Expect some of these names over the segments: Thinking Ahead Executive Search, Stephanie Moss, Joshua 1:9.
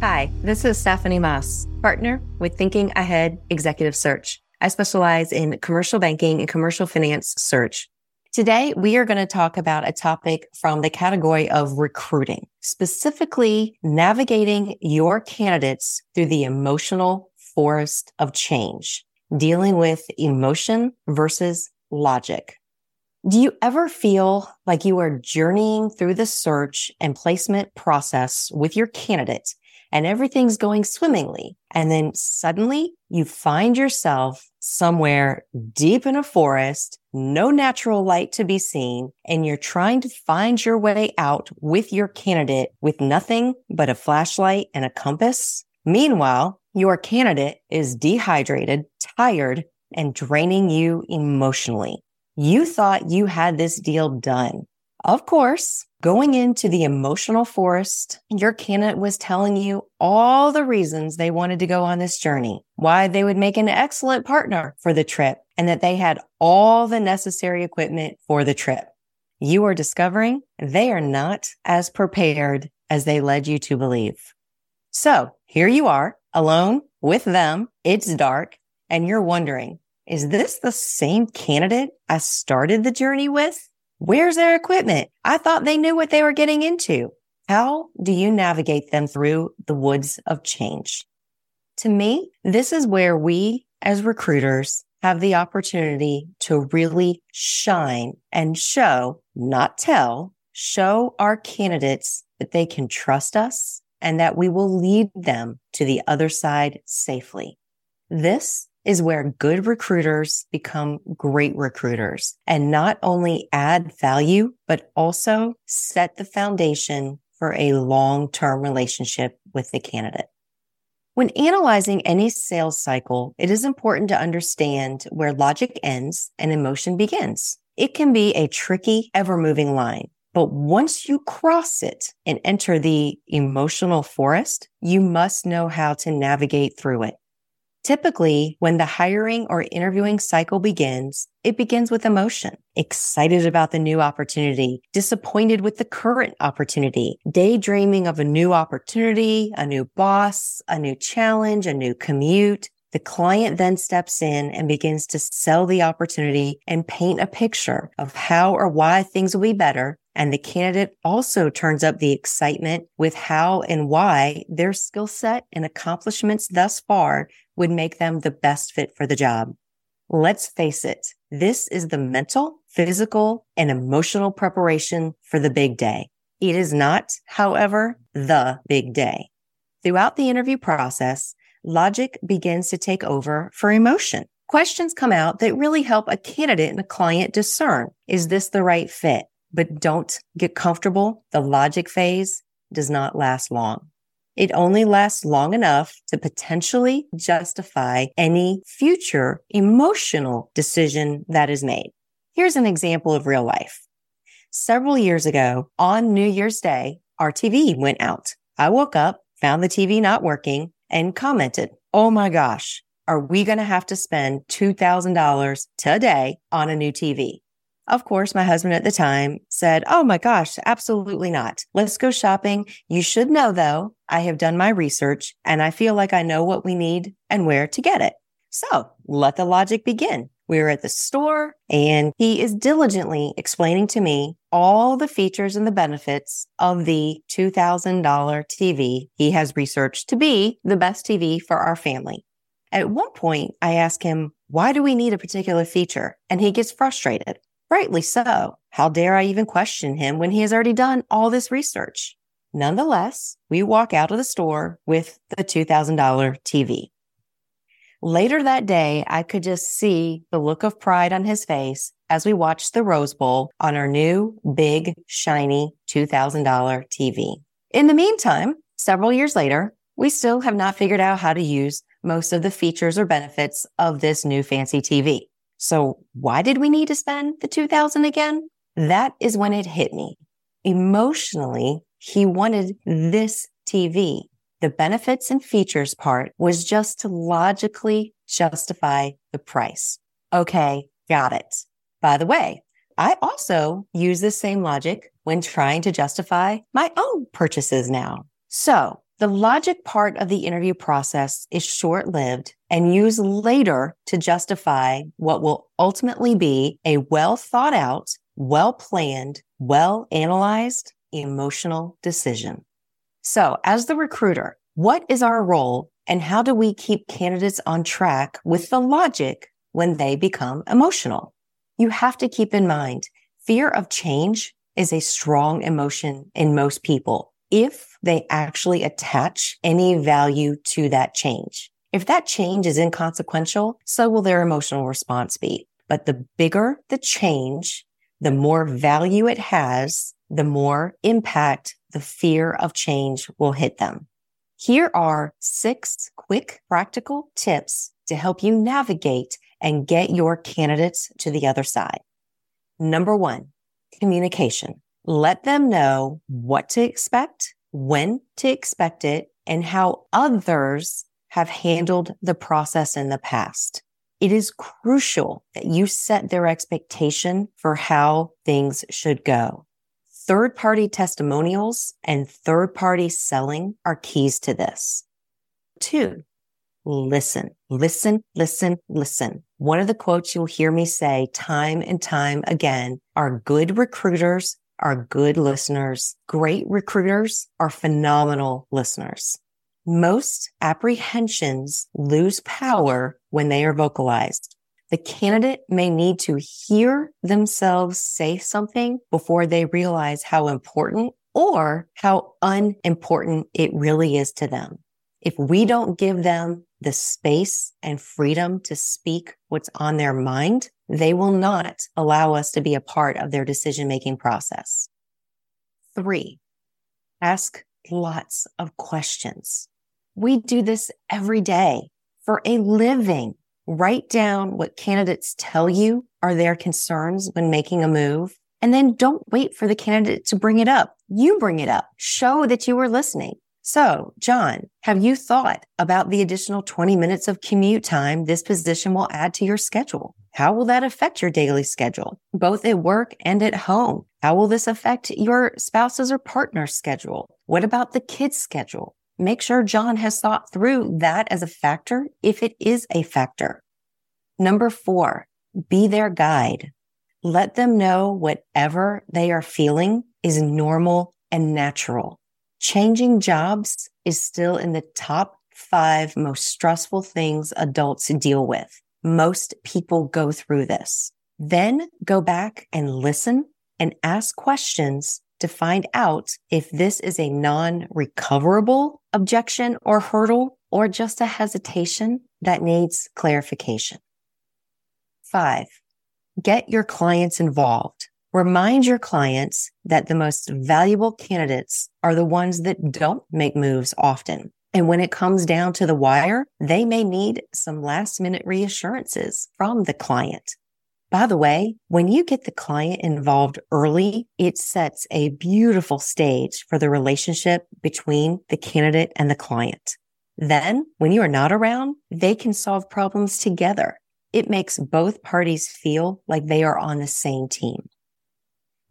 Hi, this is Stephanie Moss, partner with Thinking Ahead Executive Search. I specialize in commercial banking and commercial finance search. Today, we are going to talk about a topic from the category of recruiting, specifically navigating your candidates through the emotional forest of change, dealing with emotion versus logic. Do you ever feel like you are journeying through the search and placement process with your candidate and everything's going swimmingly, and then suddenly you find yourself somewhere deep in a forest, no natural light to be seen, and you're trying to find your way out with your candidate with nothing but a flashlight and a compass? Meanwhile, your candidate is dehydrated, tired, and draining you emotionally. You thought you had this deal done. Of course, going into the emotional forest, your candidate was telling you all the reasons they wanted to go on this journey, why they would make an excellent partner for the trip, and that they had all the necessary equipment for the trip. You are discovering they are not as prepared as they led you to believe. So here you are, alone with them, it's dark, and you're wondering, is this the same candidate I started the journey with? Where's their equipment? I thought they knew what they were getting into. How do you navigate them through the woods of change? To me, this is where we as recruiters have the opportunity to really shine and show, not tell, show our candidates that they can trust us and that we will lead them to the other side safely. This is where good recruiters become great recruiters and not only add value, but also set the foundation for a long-term relationship with the candidate. When analyzing any sales cycle, it is important to understand where logic ends and emotion begins. It can be a tricky, ever-moving line, but once you cross it and enter the emotional forest, you must know how to navigate through it. Typically, when the hiring or interviewing cycle begins, it begins with emotion. Excited about the new opportunity, disappointed with the current opportunity, daydreaming of a new opportunity, a new boss, a new challenge, a new commute. The client then steps in and begins to sell the opportunity and paint a picture of how or why things will be better. And the candidate also turns up the excitement with how and why their skill set and accomplishments thus far would make them the best fit for the job. Let's face it, this is the mental, physical, and emotional preparation for the big day. It is not, however, the big day. Throughout the interview process, logic begins to take over for emotion. Questions come out that really help a candidate and a client discern, is this the right fit? But don't get comfortable. The logic phase does not last long. It only lasts long enough to potentially justify any future emotional decision that is made. Here's an example of real life. Several years ago, on New Year's Day, our TV went out. I woke up, found the TV not working, and commented, "Oh my gosh, are we going to have to spend $2,000 today on a new TV?" Of course, my husband at the time said, "Oh my gosh, absolutely not. Let's go shopping. You should know though, I have done my research and I feel like I know what we need and where to get it." So let the logic begin. We were at the store and he is diligently explaining to me all the features and the benefits of the $2,000 TV he has researched to be the best TV for our family. At one point, I ask him, "Why do we need a particular feature?" And he gets frustrated. Rightly so. How dare I even question him when he has already done all this research? Nonetheless, we walk out of the store with the $2,000 TV. Later that day, I could just see the look of pride on his face as we watched the Rose Bowl on our new, big, shiny $2,000 TV. In the meantime, several years later, we still have not figured out how to use most of the features or benefits of this new fancy TV. So why did we need to spend the $2,000 again? That is when it hit me. Emotionally, he wanted this TV. The benefits and features part was just to logically justify the price. Okay, got it. By the way, I also use this same logic when trying to justify my own purchases now. So The logic part of the interview process is short-lived and used later to justify what will ultimately be a well-thought-out, well-planned, well-analyzed emotional decision. So, as the recruiter, what is our role and how do we keep candidates on track with the logic when they become emotional? You have to keep in mind, fear of change is a strong emotion in most people if they actually attach any value to that change. If that change is inconsequential, so will their emotional response be. But the bigger the change, the more value it has, the more impact the fear of change will hit them. Here are 6 quick practical tips to help you navigate and get your candidates to the other side. Number 1, communication. Let them know what to expect, when to expect it, and how others have handled the process in the past. It is crucial that you set their expectation for how things should go. Third-party testimonials and third-party selling are keys to this. 2, listen, listen, listen, listen. One of the quotes you'll hear me say time and time again are good recruiters are good listeners. Great recruiters are phenomenal listeners. Most apprehensions lose power when they are vocalized. The candidate may need to hear themselves say something before they realize how important or how unimportant it really is to them. If we don't give them the space and freedom to speak what's on their mind, they will not allow us to be a part of their decision-making process. 3, ask lots of questions. We do this every day for a living. Write down what candidates tell you are their concerns when making a move, and then don't wait for the candidate to bring it up. You bring it up. Show that you are listening. So, John, have you thought about the additional 20 minutes of commute time this position will add to your schedule? How will that affect your daily schedule, both at work and at home? How will this affect your spouse's or partner's schedule? What about the kids' schedule? Make sure John has thought through that as a factor, if it is a factor. Number 4, be their guide. Let them know whatever they are feeling is normal and natural. Changing jobs is still in the top 5 most stressful things adults deal with. Most people go through this. Then go back and listen and ask questions to find out if this is a non-recoverable objection or hurdle or just a hesitation that needs clarification. 5, get your clients involved. Remind your clients that the most valuable candidates are the ones that don't make moves often. And when it comes down to the wire, they may need some last-minute reassurances from the client. By the way, when you get the client involved early, it sets a beautiful stage for the relationship between the candidate and the client. Then, when you are not around, they can solve problems together. It makes both parties feel like they are on the same team.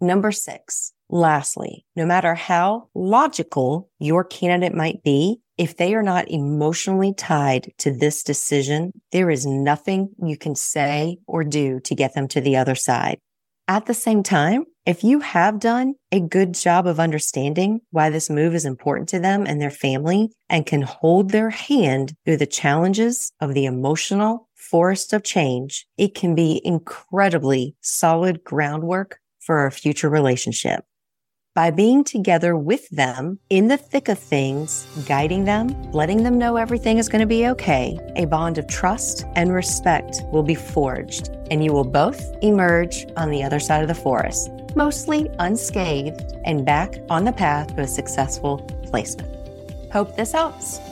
Number 6, lastly, no matter how logical your candidate might be, if they are not emotionally tied to this decision, there is nothing you can say or do to get them to the other side. At the same time, if you have done a good job of understanding why this move is important to them and their family and can hold their hand through the challenges of the emotional forest of change, it can be incredibly solid groundwork for a future relationship. By being together with them in the thick of things, guiding them, letting them know everything is going to be okay, a bond of trust and respect will be forged, and you will both emerge on the other side of the forest, mostly unscathed and back on the path to a successful placement. Hope this helps.